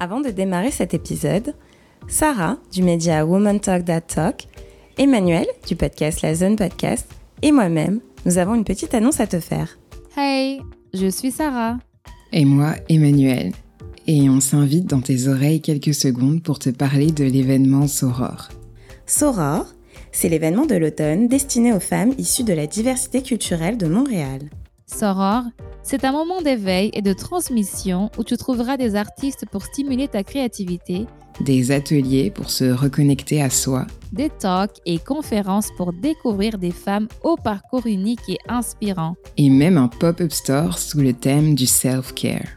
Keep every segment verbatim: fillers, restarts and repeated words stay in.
Avant de démarrer cet épisode, Sarah, du média Woman Talk That Talk, Emmanuel, du podcast La Zone Podcast, et moi-même, nous avons une petite annonce à te faire. Hey, je suis Sarah. Et moi, Emmanuel. Et on s'invite dans tes oreilles quelques secondes pour te parler de l'événement Sauror. Sauror, c'est l'événement de l'automne destiné aux femmes issues de la diversité culturelle de Montréal. Sauror, c'est un moment d'éveil et de transmission où tu trouveras des artistes pour stimuler ta créativité, des ateliers pour se reconnecter à soi, des talks et conférences pour découvrir des femmes au parcours unique et inspirant, et même un pop-up store sous le thème du self-care.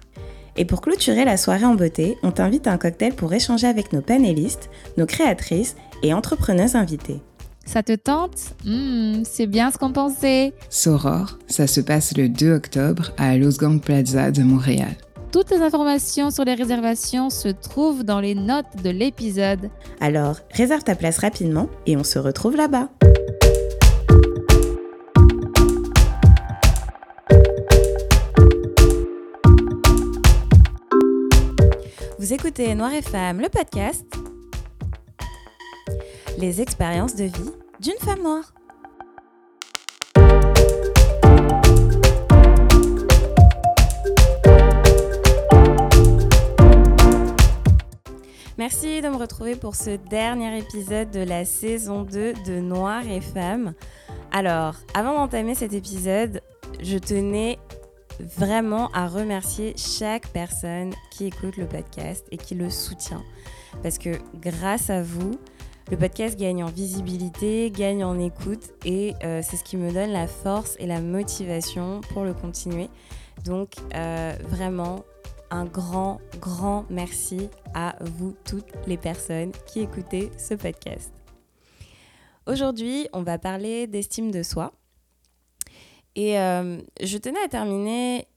Et pour clôturer la soirée en beauté, on t'invite à un cocktail pour échanger avec nos panélistes, nos créatrices et entrepreneuses invitées. Ça te tente ? mmh, C'est bien ce qu'on pensait. Sauror, ça se passe le deux octobre à L'Osgang Plaza de Montréal. Toutes les informations sur les réservations se trouvent dans les notes de l'épisode. Alors, réserve ta place rapidement et on se retrouve là-bas. Vous écoutez Noir et Femme, le podcast. Les expériences de vie d'une femme noire. Merci de me retrouver pour ce dernier épisode de la saison deux de Noir et Femme. Alors, avant d'entamer cet épisode, je tenais vraiment à remercier chaque personne qui écoute le podcast et qui le soutient. Parce que grâce à vous, le podcast gagne en visibilité, gagne en écoute et euh, c'est ce qui me donne la force et la motivation pour le continuer. Donc, euh, vraiment, un grand, grand merci à vous toutes les personnes qui écoutez ce podcast. Aujourd'hui, on va parler d'estime de soi. Et euh, je tenais à terminer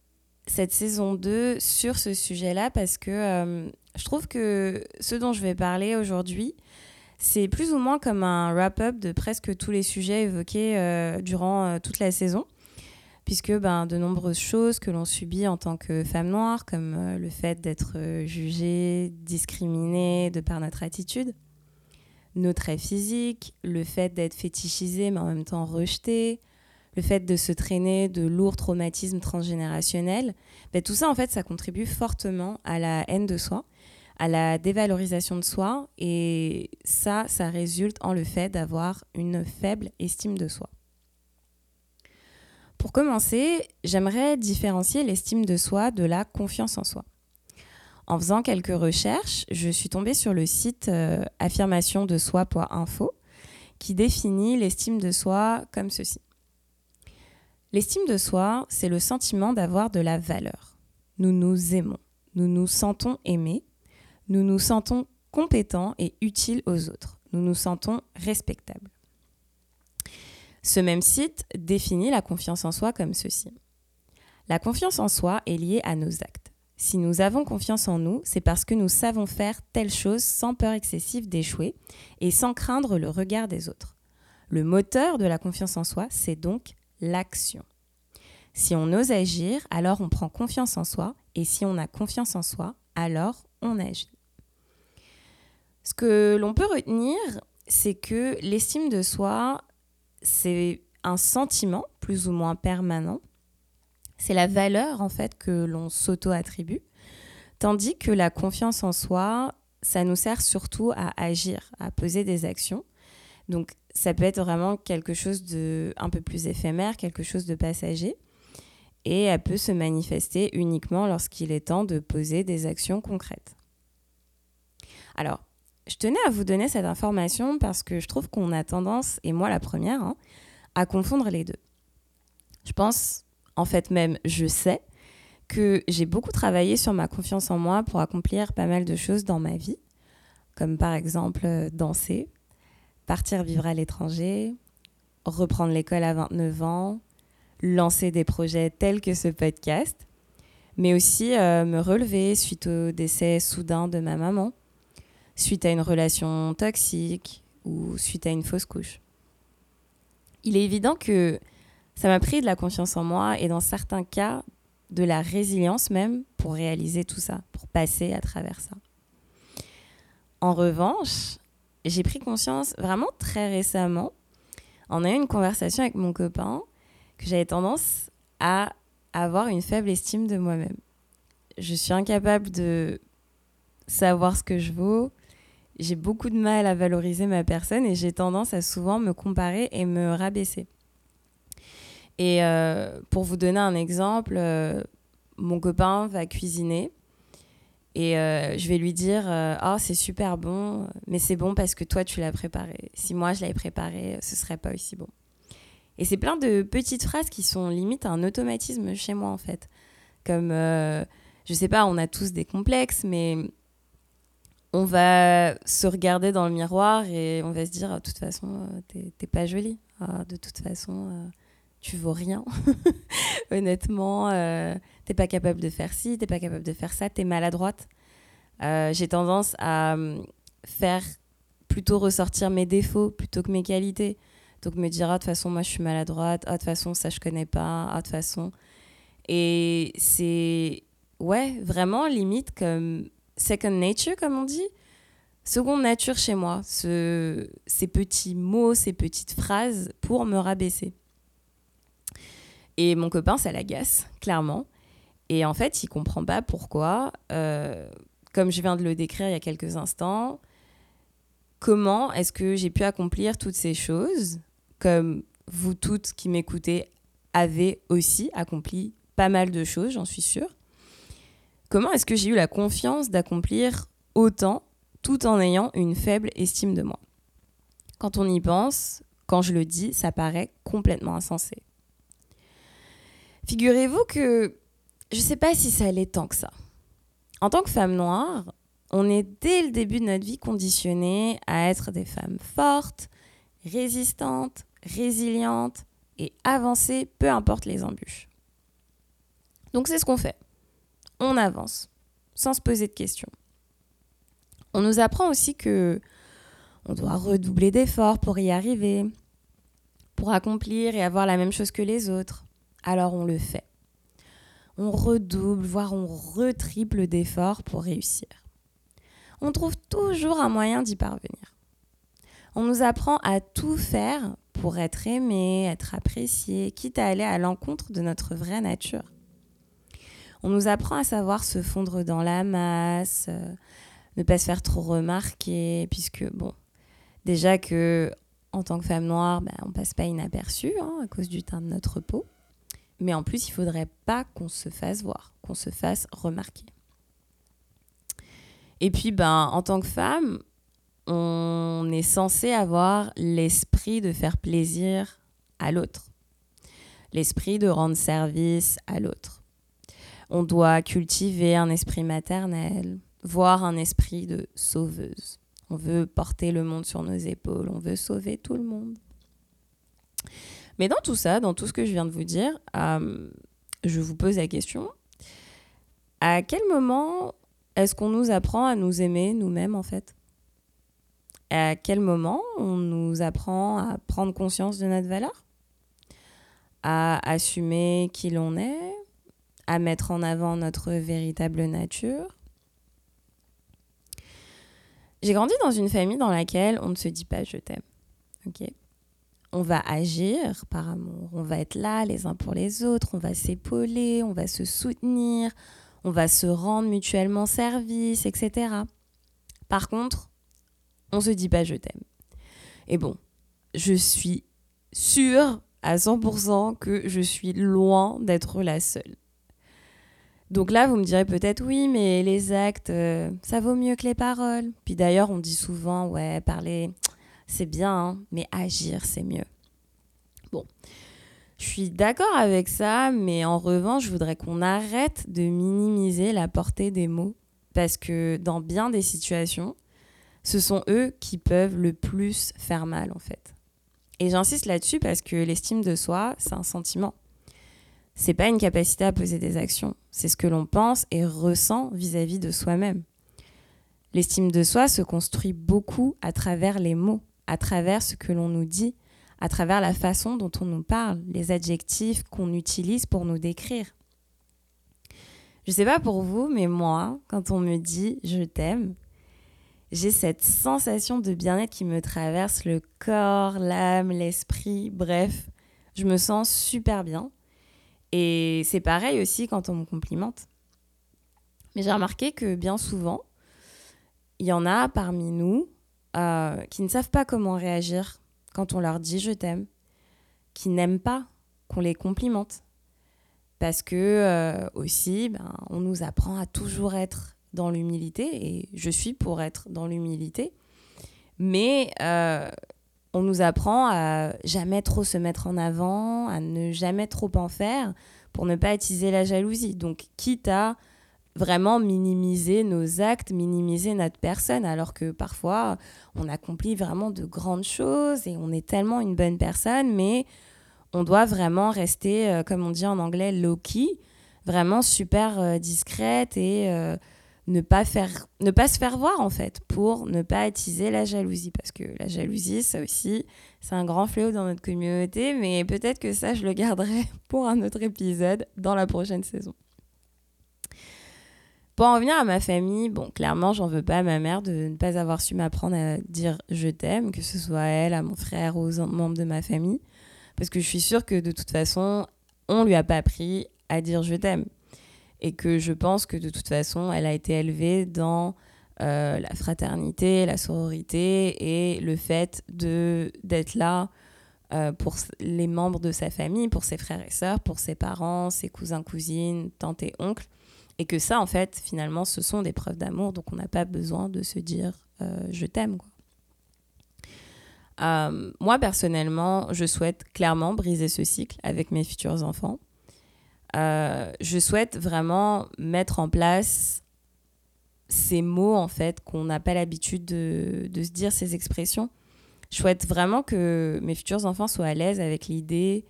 cette saison deux sur ce sujet-là parce que euh, je trouve que ce dont je vais parler aujourd'hui, c'est plus ou moins comme un wrap-up de presque tous les sujets évoqués euh, durant euh, toute la saison. Puisque ben, de nombreuses choses que l'on subit en tant que femme noire, comme euh, le fait d'être jugée, discriminée de par notre attitude, nos traits physiques, le fait d'être fétichisée mais en même temps rejetée, le fait de se traîner de lourds traumatismes transgénérationnels, ben, tout ça en fait ça contribue fortement à la haine de soi, à la dévalorisation de soi, et ça, ça résulte en le fait d'avoir une faible estime de soi. Pour commencer, j'aimerais différencier l'estime de soi de la confiance en soi. En faisant quelques recherches, je suis tombée sur le site euh, affirmation de soi point info qui définit l'estime de soi comme ceci. L'estime de soi, c'est le sentiment d'avoir de la valeur. Nous nous aimons, nous nous sentons aimés, nous nous sentons compétents et utiles aux autres, nous nous sentons respectables. Ce même site définit la confiance en soi comme ceci. La confiance en soi est liée à nos actes. Si nous avons confiance en nous, c'est parce que nous savons faire telle chose sans peur excessive d'échouer et sans craindre le regard des autres. Le moteur de la confiance en soi, c'est donc l'action. Si on ose agir, alors on prend confiance en soi, et si on a confiance en soi, alors on agit. Ce que l'on peut retenir, c'est que l'estime de soi, c'est un sentiment plus ou moins permanent. C'est la valeur en fait que l'on s'auto-attribue. Tandis que la confiance en soi, ça nous sert surtout à agir, à poser des actions. Donc ça peut être vraiment quelque chose de un peu plus éphémère, quelque chose de passager. Et elle peut se manifester uniquement lorsqu'il est temps de poser des actions concrètes. Alors, je tenais à vous donner cette information parce que je trouve qu'on a tendance, et moi la première, hein, à confondre les deux. Je pense, en fait même, je sais que j'ai beaucoup travaillé sur ma confiance en moi pour accomplir pas mal de choses dans ma vie, comme par exemple danser, partir vivre à l'étranger, reprendre l'école à vingt-neuf ans, lancer des projets tels que ce podcast, mais aussi euh, me relever suite au décès soudain de ma maman, suite à une relation toxique ou suite à une fausse couche. Il est évident que ça m'a pris de la confiance en moi et dans certains cas, de la résilience même pour réaliser tout ça, pour passer à travers ça. En revanche, j'ai pris conscience vraiment très récemment, en ayant une conversation avec mon copain, que j'avais tendance à avoir une faible estime de moi-même. Je suis incapable de savoir ce que je vaux. J'ai beaucoup de mal à valoriser ma personne et j'ai tendance à souvent me comparer et me rabaisser. Et euh, pour vous donner un exemple, euh, mon copain va cuisiner et euh, je vais lui dire euh, « Ah, oh, c'est super bon, mais c'est bon parce que toi, tu l'as préparé. Si moi, je l'avais préparé, ce serait pas aussi bon. » Et c'est plein de petites phrases qui sont limite un automatisme chez moi, en fait. Comme, euh, je sais pas, on a tous des complexes, mais on va se regarder dans le miroir et on va se dire, ah, « De toute façon, euh, t'es, t'es pas jolie. Ah, de toute façon... Euh, tu vaux rien, honnêtement, euh, t'es pas capable de faire ci, t'es pas capable de faire ça, t'es maladroite. Euh, j'ai tendance à faire plutôt ressortir mes défauts plutôt que mes qualités. Donc me dire, ah, de toute façon, moi je suis maladroite, ah, de toute façon, ça je connais pas, ah, de toute façon. Et c'est, ouais, vraiment limite comme second nature, comme on dit, seconde nature chez moi, ce, ces petits mots, ces petites phrases pour me rabaisser. Et mon copain, ça l'agace, clairement. Et en fait, il ne comprend pas pourquoi, euh, comme je viens de le décrire il y a quelques instants, comment est-ce que j'ai pu accomplir toutes ces choses, comme vous toutes qui m'écoutez avez aussi accompli pas mal de choses, j'en suis sûre. Comment est-ce que j'ai eu la confiance d'accomplir autant, tout en ayant une faible estime de moi ? Quand on y pense, quand je le dis, ça paraît complètement insensé. Figurez-vous que je ne sais pas si ça l'est tant que ça. En tant que femme noire, on est dès le début de notre vie conditionnée à être des femmes fortes, résistantes, résilientes et avancées, peu importe les embûches. Donc c'est ce qu'on fait. On avance, sans se poser de questions. On nous apprend aussi que on doit redoubler d'efforts pour y arriver, pour accomplir et avoir la même chose que les autres. Alors on le fait. On redouble, voire on retriple d'efforts pour réussir. On trouve toujours un moyen d'y parvenir. On nous apprend à tout faire pour être aimé, être apprécié, quitte à aller à l'encontre de notre vraie nature. On nous apprend à savoir se fondre dans la masse, euh, ne pas se faire trop remarquer, puisque bon, déjà que en tant que femme noire, bah, on passe pas inaperçu hein, à cause du teint de notre peau. Mais en plus, il ne faudrait pas qu'on se fasse voir, qu'on se fasse remarquer. Et puis, ben, en tant que femme, on est censé avoir l'esprit de faire plaisir à l'autre, l'esprit de rendre service à l'autre. On doit cultiver un esprit maternel, voire un esprit de sauveuse. On veut porter le monde sur nos épaules, on veut sauver tout le monde. Mais dans tout ça, dans tout ce que je viens de vous dire, euh, je vous pose la question, à quel moment est-ce qu'on nous apprend à nous aimer nous-mêmes en fait ? À quel moment on nous apprend à prendre conscience de notre valeur ? À assumer qui l'on est ? À mettre en avant notre véritable nature ? J'ai grandi dans une famille dans laquelle on ne se dit pas « je t'aime ». Ok ? On va agir par amour, on va être là les uns pour les autres, on va s'épauler, on va se soutenir, on va se rendre mutuellement service, et cetera. Par contre, on ne se dit pas je t'aime. Et bon, je suis sûre à cent pour cent que je suis loin d'être la seule. Donc là, vous me direz peut-être oui, mais les actes, euh, ça vaut mieux que les paroles. Puis d'ailleurs, on dit souvent, ouais, parler... c'est bien, hein, mais agir, c'est mieux. Bon, je suis d'accord avec ça, mais en revanche, je voudrais qu'on arrête de minimiser la portée des mots, parce que dans bien des situations, ce sont eux qui peuvent le plus faire mal, en fait. Et j'insiste là-dessus parce que l'estime de soi, c'est un sentiment. C'est pas une capacité à poser des actions. C'est ce que l'on pense et ressent vis-à-vis de soi-même. L'estime de soi se construit beaucoup à travers les mots, à travers ce que l'on nous dit, à travers la façon dont on nous parle, les adjectifs qu'on utilise pour nous décrire. Je ne sais pas pour vous, mais moi, quand on me dit « je t'aime », j'ai cette sensation de bien-être qui me traverse le corps, l'âme, l'esprit, bref, je me sens super bien. Et c'est pareil aussi quand on me complimente. Mais j'ai remarqué que bien souvent, il y en a parmi nous euh, qui ne savent pas comment réagir quand on leur dit « je t'aime », qui n'aiment pas qu'on les complimente. Parce que euh, aussi, ben, on nous apprend à toujours être dans l'humilité, et je suis pour être dans l'humilité, mais euh, on nous apprend à jamais trop se mettre en avant, à ne jamais trop en faire, pour ne pas attiser la jalousie. Donc, quitte à vraiment minimiser nos actes, minimiser notre personne, alors que parfois, on accomplit vraiment de grandes choses, et on est tellement une bonne personne, mais on doit vraiment rester, euh, comme on dit en anglais, low-key, vraiment super euh, discrète et euh, ne, pas faire, ne pas se faire voir, en fait, pour ne pas attiser la jalousie. Parce que la jalousie, ça aussi, c'est un grand fléau dans notre communauté, mais peut-être que ça, je le garderai pour un autre épisode dans la prochaine saison. Pour en revenir à ma famille, bon, clairement, j'en veux pas à ma mère de ne pas avoir su m'apprendre à dire « je t'aime », que ce soit à elle, à mon frère, aux membres de ma famille. Parce que je suis sûre que de toute façon, on ne lui a pas appris à dire « je t'aime ». Et que je pense que de toute façon, elle a été élevée dans euh, la fraternité, la sororité et le fait de, d'être là euh, pour les membres de sa famille, pour ses frères et sœurs, pour ses parents, ses cousins, cousines, tantes et oncles. Et que ça, en fait, finalement, ce sont des preuves d'amour. Donc, on n'a pas besoin de se dire euh, « je t'aime ». Quoi. Euh, moi, personnellement, je souhaite clairement briser ce cycle avec mes futurs enfants. Euh, je souhaite vraiment mettre en place ces mots, en fait, qu'on n'a pas l'habitude de, de se dire, ces expressions. Je souhaite vraiment que mes futurs enfants soient à l'aise avec l'idée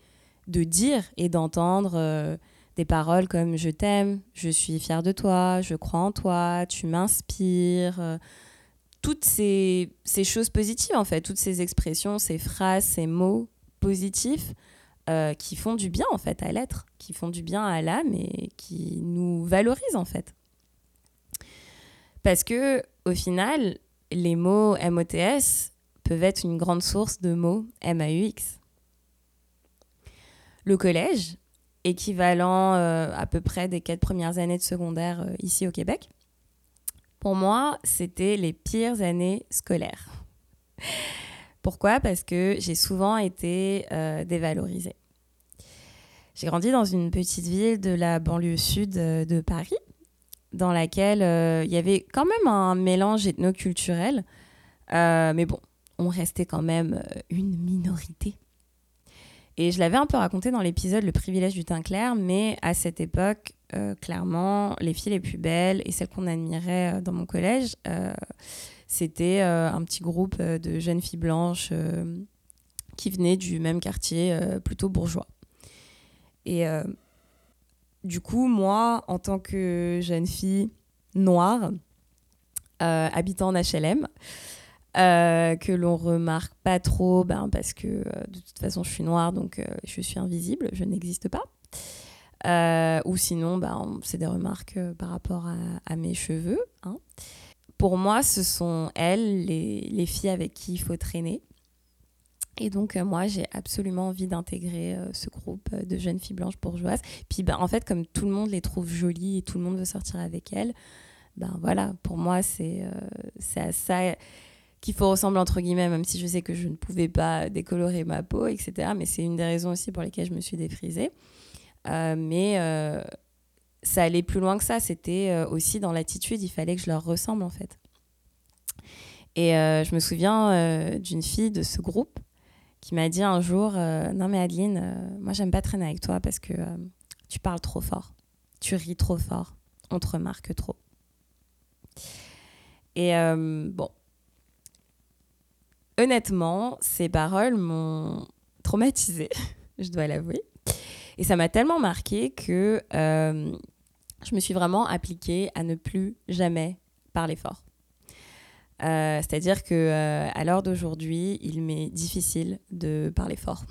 de dire et d'entendre euh, des paroles comme « je t'aime »,« je suis fière de toi »,« je crois en toi »,« tu m'inspires euh, ». Toutes ces, ces choses positives, en fait, toutes ces expressions, ces phrases, ces mots positifs euh, qui font du bien, en fait, à l'être, qui font du bien à l'âme et qui nous valorisent, en fait. Parce que, au final, les mots M O T S peuvent être une grande source de mots M A U X. Le collège, équivalent euh, à peu près des quatre premières années de secondaire euh, ici au Québec, pour moi, c'était les pires années scolaires. Pourquoi ? Parce que j'ai souvent été euh, dévalorisée. J'ai grandi dans une petite ville de la banlieue sud de Paris, dans laquelle euh, il y avait quand même un mélange ethno-culturel. Euh, mais bon, on restait quand même une minorité. Et je l'avais un peu raconté dans l'épisode « Le privilège du teint clair », mais à cette époque, euh, clairement, les filles les plus belles et celles qu'on admirait dans mon collège, euh, c'était euh, un petit groupe de jeunes filles blanches euh, qui venaient du même quartier euh, plutôt bourgeois. Et euh, du coup, moi, en tant que jeune fille noire, euh, habitant en H L M, Euh, que l'on remarque pas trop ben, parce que euh, de toute façon je suis noire donc euh, je suis invisible, je n'existe pas euh, ou sinon ben, c'est des remarques euh, par rapport à, à mes cheveux hein. Pour moi ce sont elles les, les filles avec qui il faut traîner et donc euh, moi j'ai absolument envie d'intégrer euh, ce groupe euh, de jeunes filles blanches bourgeoises puis ben, en fait comme tout le monde les trouve jolies et tout le monde veut sortir avec elles ben voilà pour moi c'est, euh, c'est à ça qu'il faut ressembler entre guillemets, même si je sais que je ne pouvais pas décolorer ma peau, et cetera. Mais c'est une des raisons aussi pour lesquelles je me suis défrisée. Euh, mais euh, ça allait plus loin que ça. C'était euh, aussi dans l'attitude. Il fallait que je leur ressemble, en fait. Et euh, je me souviens euh, d'une fille de ce groupe qui m'a dit un jour euh, « Non mais Adeline, euh, moi j'aime pas traîner avec toi parce que euh, tu parles trop fort. Tu ris trop fort. On te remarque trop. » Et euh, bon... Honnêtement, ces paroles m'ont traumatisée, je dois l'avouer. Et ça m'a tellement marquée que euh, je me suis vraiment appliquée à ne plus jamais parler fort. Euh, c'est-à-dire qu'à euh, l'heure d'aujourd'hui, il m'est difficile de parler fort.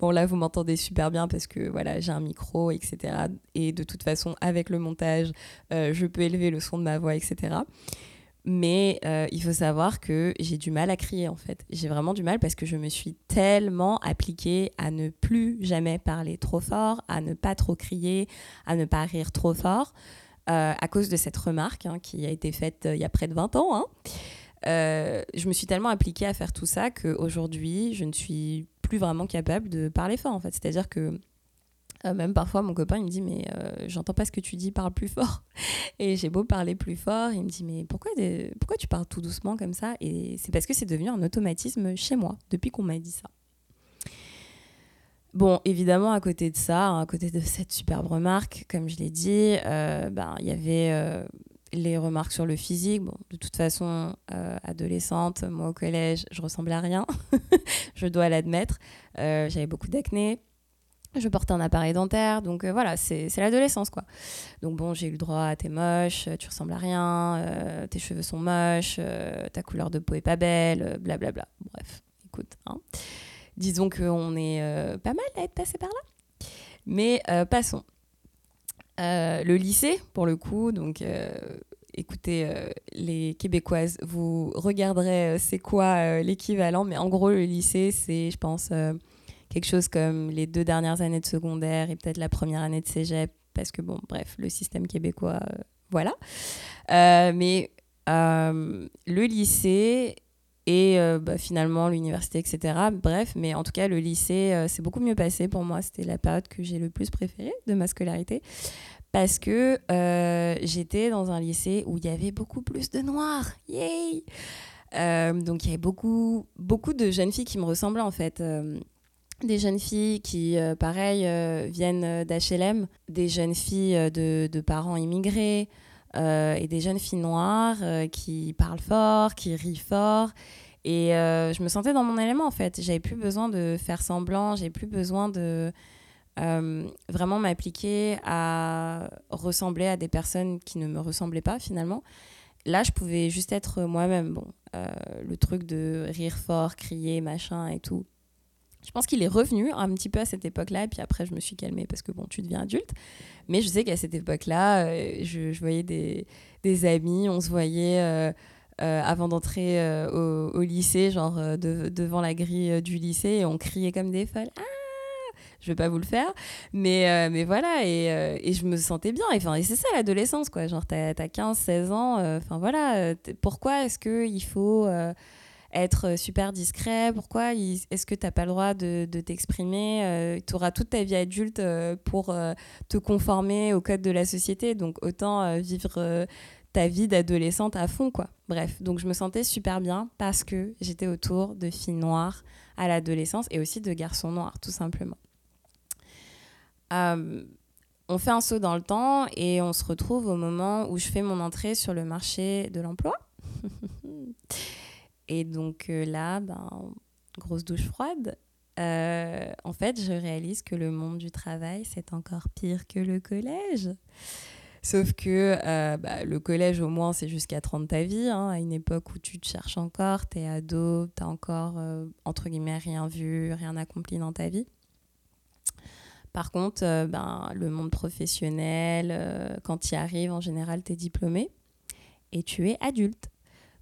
Bon, là, vous m'entendez super bien parce que voilà, j'ai un micro, et cetera. Et de toute façon, avec le montage, euh, je peux élever le son de ma voix, et cetera. mais euh, il faut savoir que j'ai du mal à crier en fait. J'ai vraiment du mal parce que je me suis tellement appliquée à ne plus jamais parler trop fort, à ne pas trop crier, à ne pas rire trop fort, euh, à cause de cette remarque hein, qui a été faite euh, il y a près de vingt ans. Hein. Euh, je me suis tellement appliquée à faire tout ça qu'aujourd'hui, je ne suis plus vraiment capable de parler fort en fait. C'est-à-dire que Euh, même parfois mon copain il me dit mais euh, j'entends pas ce que tu dis, parle plus fort. Et j'ai beau parler plus fort, il me dit mais pourquoi, de... pourquoi tu parles tout doucement comme ça? Et c'est parce que c'est devenu un automatisme chez moi depuis qu'on m'a dit ça. Bon, évidemment à côté de ça, à côté de cette superbe remarque, comme je l'ai dit, euh, ben, y avait euh, les remarques sur le physique. Bon, de toute façon euh, adolescente, moi au collège je ressemblais à rien, je dois l'admettre, euh, j'avais beaucoup d'acné. Je porte un appareil dentaire, donc euh, voilà, c'est, c'est l'adolescence, quoi. Donc bon, j'ai eu le droit à t'es moche, tu ressembles à rien, euh, tes cheveux sont moches, euh, ta couleur de peau est pas belle, euh, blablabla. Bref, écoute, hein. Disons qu'on est euh, pas mal à être passé par là. Mais euh, passons. Euh, le lycée, pour le coup, donc... Euh, Écoutez, euh, les Québécoises, vous regarderez euh, c'est quoi euh, l'équivalent, mais en gros, le lycée, c'est, je pense... Euh, quelque chose comme les deux dernières années de secondaire et peut-être la première année de cégep, parce que bon, bref, le système québécois, euh, voilà. Euh, mais euh, le lycée et euh, bah, finalement l'université, et cetera. Bref, mais en tout cas, le lycée, euh, c'est beaucoup mieux passé pour moi. C'était la période que j'ai le plus préférée de ma scolarité, parce que euh, j'étais dans un lycée où il y avait beaucoup plus de noirs. Yay! Euh, donc, il y avait beaucoup, beaucoup de jeunes filles qui me ressemblaient, en fait. Euh, Des jeunes filles qui, euh, pareil, euh, viennent d'H L M, des jeunes filles de, de parents immigrés euh, et des jeunes filles noires euh, qui parlent fort, qui rient fort. Et euh, je me sentais dans mon élément, en fait. J'avais plus besoin de faire semblant, j'avais plus besoin de euh, vraiment m'appliquer à ressembler à des personnes qui ne me ressemblaient pas, finalement. Là, je pouvais juste être moi-même. Bon, euh, le truc de rire fort, crier, machin et tout. Je pense qu'il est revenu un petit peu à cette époque-là, et puis après, je me suis calmée parce que, bon, tu deviens adulte. Mais je sais qu'à cette époque-là, je, je voyais des, des amis, on se voyait euh, euh, avant d'entrer euh, au, au lycée, genre de, devant la grille du lycée, et on criait comme des folles. Ah, je ne vais pas vous le faire, mais, euh, mais voilà, et, euh, et je me sentais bien. Et, et c'est ça, l'adolescence, quoi. Genre, t'as, t'as quinze, seize ans, enfin euh, voilà, pourquoi est-ce qu'il faut... Euh, être super discret, pourquoi il, est-ce que t'as pas le droit de, de t'exprimer, euh, t'auras toute ta vie adulte euh, pour euh, te conformer au code de la société, donc autant euh, vivre euh, ta vie d'adolescente à fond, quoi. Bref, donc je me sentais super bien parce que j'étais autour de filles noires à l'adolescence et aussi de garçons noirs, tout simplement. Euh, on fait un saut dans le temps et on se retrouve au moment où je fais mon entrée sur le marché de l'emploi. Et donc là, ben, grosse douche froide, euh, en fait, je réalise que le monde du travail, c'est encore pire que le collège. Sauf que euh, bah, le collège, au moins, c'est jusqu'à trente ta vie, hein, à une époque où tu te cherches encore, t'es ado, t'as encore, euh, entre guillemets, rien vu, rien accompli dans ta vie. Par contre, euh, ben, le monde professionnel, euh, quand t'y arrives, en général, t'es diplômé et tu es adulte.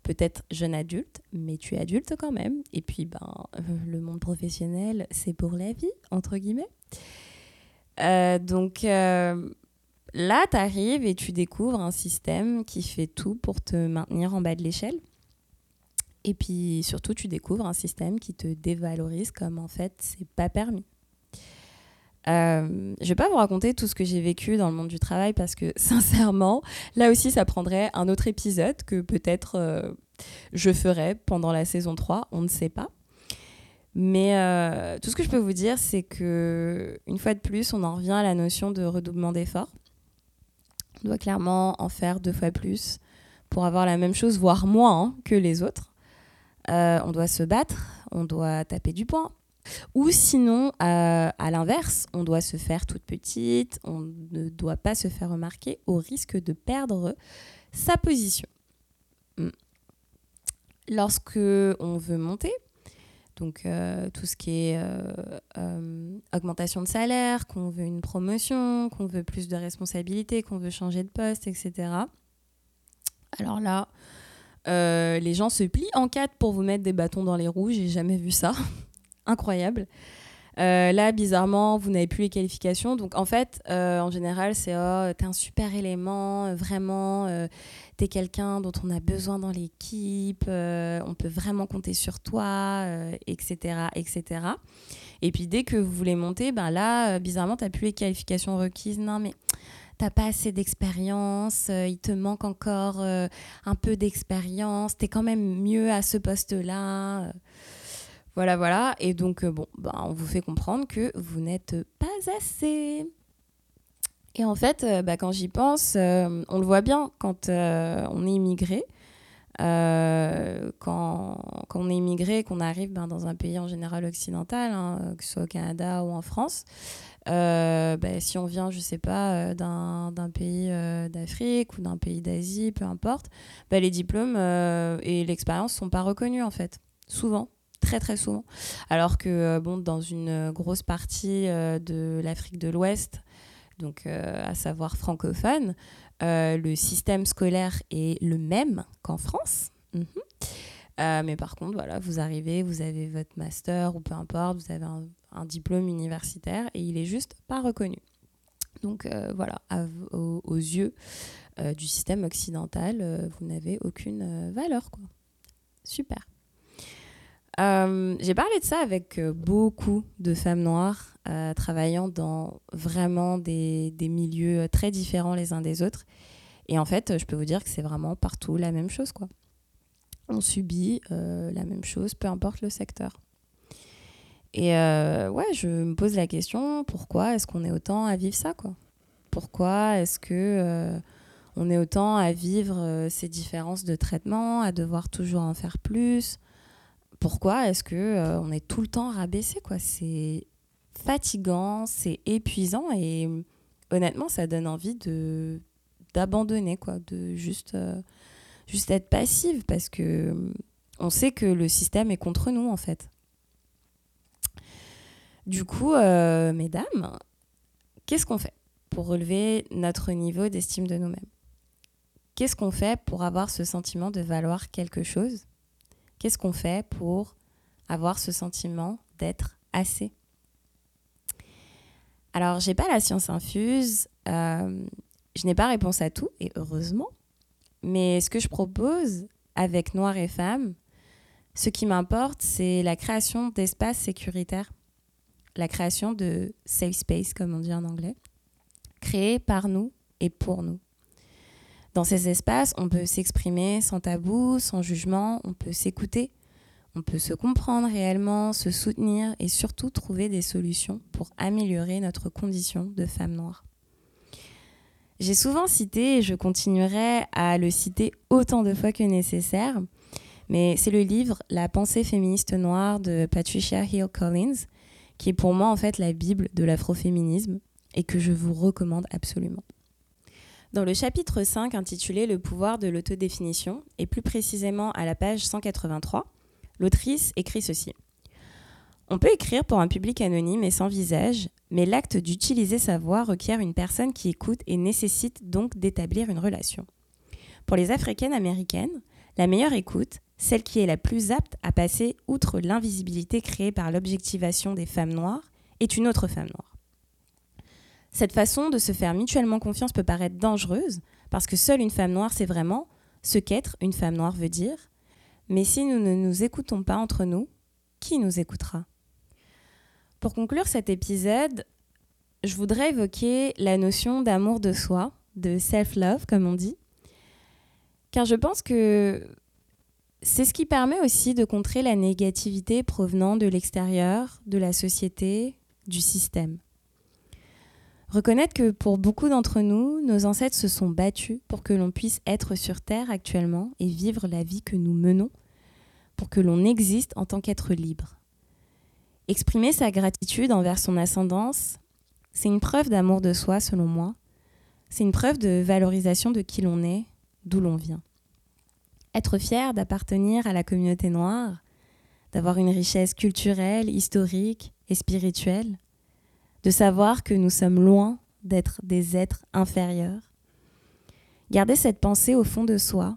Peut-être jeune adulte, mais tu es adulte quand même. Et puis, ben, euh, le monde professionnel, c'est pour la vie, entre guillemets. Euh, donc, euh, là, tu arrives et tu découvres un système qui fait tout pour te maintenir en bas de l'échelle. Et puis, surtout, tu découvres un système qui te dévalorise comme, en fait, c'est pas permis. Euh, je ne vais pas vous raconter tout ce que j'ai vécu dans le monde du travail parce que, sincèrement, là aussi, ça prendrait un autre épisode que peut-être euh, je ferai pendant la saison trois, on ne sait pas. Mais euh, tout ce que je peux vous dire, c'est qu'une fois de plus, on en revient à la notion de redoublement d'efforts. On doit clairement en faire deux fois plus pour avoir la même chose, voire moins hein, que les autres. Euh, on doit se battre, on doit taper du poing. Ou sinon, euh, à l'inverse, on doit se faire toute petite, on ne doit pas se faire remarquer au risque de perdre sa position. Mm. Lorsque on veut monter, donc euh, tout ce qui est euh, euh, augmentation de salaire, qu'on veut une promotion, qu'on veut plus de responsabilités, qu'on veut changer de poste, et cetera. Alors là, Euh, les gens se plient en quatre pour vous mettre des bâtons dans les roues. J'ai jamais vu ça. Incroyable. Euh, là, bizarrement, vous n'avez plus les qualifications. Donc, en fait, euh, en général, c'est oh, t'es un super élément, vraiment, euh, t'es quelqu'un dont on a besoin dans l'équipe, euh, on peut vraiment compter sur toi, euh, et cetera, et cetera. Et puis, dès que vous voulez monter, ben là, euh, bizarrement, t'as plus les qualifications requises. Non, mais t'as pas assez d'expérience, euh, il te manque encore euh, un peu d'expérience, t'es quand même mieux à ce poste-là. Euh, Voilà, voilà. Et donc, euh, bon, bah, on vous fait comprendre que vous n'êtes pas assez. Et en fait, euh, bah, quand j'y pense, euh, on le voit bien quand euh, on est immigré. Euh, quand, quand on est immigré, qu'on arrive ben, dans un pays en général occidental, hein, que ce soit au Canada ou en France, euh, bah, si on vient, je ne sais pas, d'un, d'un pays euh, d'Afrique ou d'un pays d'Asie, peu importe, bah, les diplômes euh, et l'expérience ne sont pas reconnus, en fait, souvent. Très très souvent, alors que bon, dans une grosse partie euh, de l'Afrique de l'Ouest, donc euh, à savoir francophone, euh, le système scolaire est le même qu'en France. Mmh. Euh, mais par contre, voilà, vous arrivez, vous avez votre master ou peu importe, vous avez un, un diplôme universitaire et il est juste pas reconnu. Donc euh, voilà, à, aux, aux yeux euh, du système occidental, euh, vous n'avez aucune euh, valeur, quoi. Super. Euh, j'ai parlé de ça avec beaucoup de femmes noires euh, travaillant dans vraiment des, des milieux très différents les uns des autres. Et en fait, je peux vous dire que c'est vraiment partout la même chose, quoi. On subit euh, la même chose, peu importe le secteur. Et euh, ouais, je me pose la question, pourquoi est-ce qu'on est autant à vivre ça, quoi ? Pourquoi est-ce que euh, on est autant à vivre euh, ces différences de traitement, à devoir toujours en faire plus ? Pourquoi est-ce qu'on euh, est tout le temps rabaissé, quoi ? C'est fatigant, c'est épuisant et honnêtement, ça donne envie de, d'abandonner, quoi, de juste, euh, juste être passive parce qu'on sait que le système est contre nous, en fait. Du coup, euh, mesdames, qu'est-ce qu'on fait pour relever notre niveau d'estime de nous-mêmes ? Qu'est-ce qu'on fait pour avoir ce sentiment de valoir quelque chose ? Qu'est-ce qu'on fait pour avoir ce sentiment d'être assez ? Alors, je n'ai pas la science infuse, euh, je n'ai pas réponse à tout, et heureusement. Mais ce que je propose avec Noir et Femme, ce qui m'importe, c'est la création d'espaces sécuritaires, la création de safe space, comme on dit en anglais, créés par nous et pour nous. Dans ces espaces, on peut s'exprimer sans tabou, sans jugement, on peut s'écouter, on peut se comprendre réellement, se soutenir et surtout trouver des solutions pour améliorer notre condition de femme noire. J'ai souvent cité, et je continuerai à le citer autant de fois que nécessaire, mais c'est le livre « La pensée féministe noire » de Patricia Hill Collins, qui est pour moi en fait la Bible de l'afroféminisme et que je vous recommande absolument. Dans le chapitre cinq intitulé « Le pouvoir de l'autodéfinition » et plus précisément à la page cent quatre-vingt-trois, l'autrice écrit ceci. « On peut écrire pour un public anonyme et sans visage, mais l'acte d'utiliser sa voix requiert une personne qui écoute et nécessite donc d'établir une relation. Pour les Africaines-Américaines, la meilleure écoute, celle qui est la plus apte à passer outre l'invisibilité créée par l'objectivation des femmes noires, est une autre femme noire. Cette façon de se faire mutuellement confiance peut paraître dangereuse, parce que seule une femme noire sait vraiment ce qu'être une femme noire veut dire. Mais si nous ne nous écoutons pas entre nous, qui nous écoutera ? Pour conclure cet épisode, je voudrais évoquer la notion d'amour de soi, de self-love, comme on dit, car je pense que c'est ce qui permet aussi de contrer la négativité provenant de l'extérieur, de la société, du système. Reconnaître que pour beaucoup d'entre nous, nos ancêtres se sont battus pour que l'on puisse être sur Terre actuellement et vivre la vie que nous menons, pour que l'on existe en tant qu'être libre. Exprimer sa gratitude envers son ascendance, c'est une preuve d'amour de soi selon moi, c'est une preuve de valorisation de qui l'on est, d'où l'on vient. Être fier d'appartenir à la communauté noire, d'avoir une richesse culturelle, historique et spirituelle, de savoir que nous sommes loin d'être des êtres inférieurs. Garder cette pensée au fond de soi,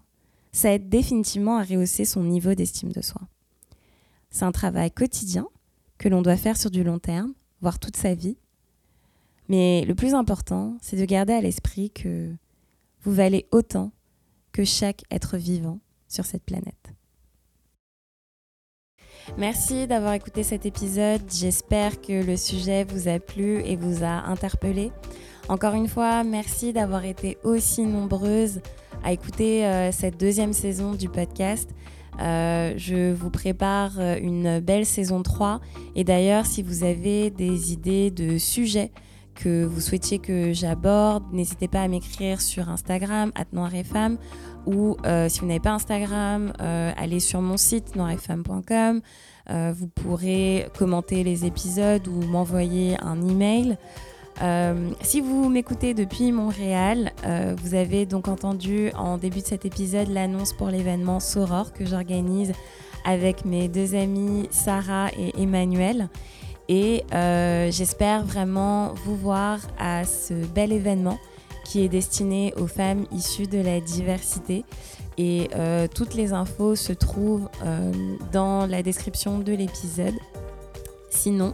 ça aide définitivement à rehausser son niveau d'estime de soi. C'est un travail quotidien que l'on doit faire sur du long terme, voire toute sa vie. Mais le plus important, c'est de garder à l'esprit que vous valez autant que chaque être vivant sur cette planète. Merci d'avoir écouté cet épisode. J'espère que le sujet vous a plu et vous a interpellé. Encore une fois, merci d'avoir été aussi nombreuses à écouter euh, cette deuxième saison du podcast. Euh, je vous prépare une belle saison trois. Et d'ailleurs, si vous avez des idées de sujets que vous souhaitiez que j'aborde, n'hésitez pas à m'écrire sur Instagram, at noir et femme, ou euh, si vous n'avez pas Instagram, euh, allez sur mon site, noir et femme point com. Euh, vous pourrez commenter les épisodes ou m'envoyer un email. Euh, si vous m'écoutez depuis Montréal, euh, vous avez donc entendu en début de cet épisode l'annonce pour l'événement Sauror que j'organise avec mes deux amies Sarah et Emmanuel, et euh, j'espère vraiment vous voir à ce bel événement qui est destiné aux femmes issues de la diversité, et euh, toutes les infos se trouvent euh, dans la description de l'épisode. Sinon,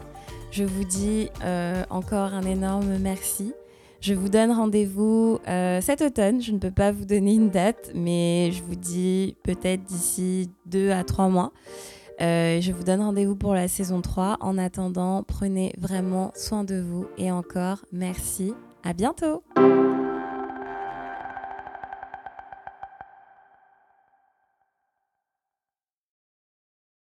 je vous dis euh, encore un énorme merci. Je vous donne rendez-vous euh, cet automne. Je ne peux pas vous donner une date, mais je vous dis peut-être d'ici deux à trois mois. Euh, je vous donne rendez-vous pour la saison trois. En attendant, prenez vraiment soin de vous. Et encore, merci. À bientôt.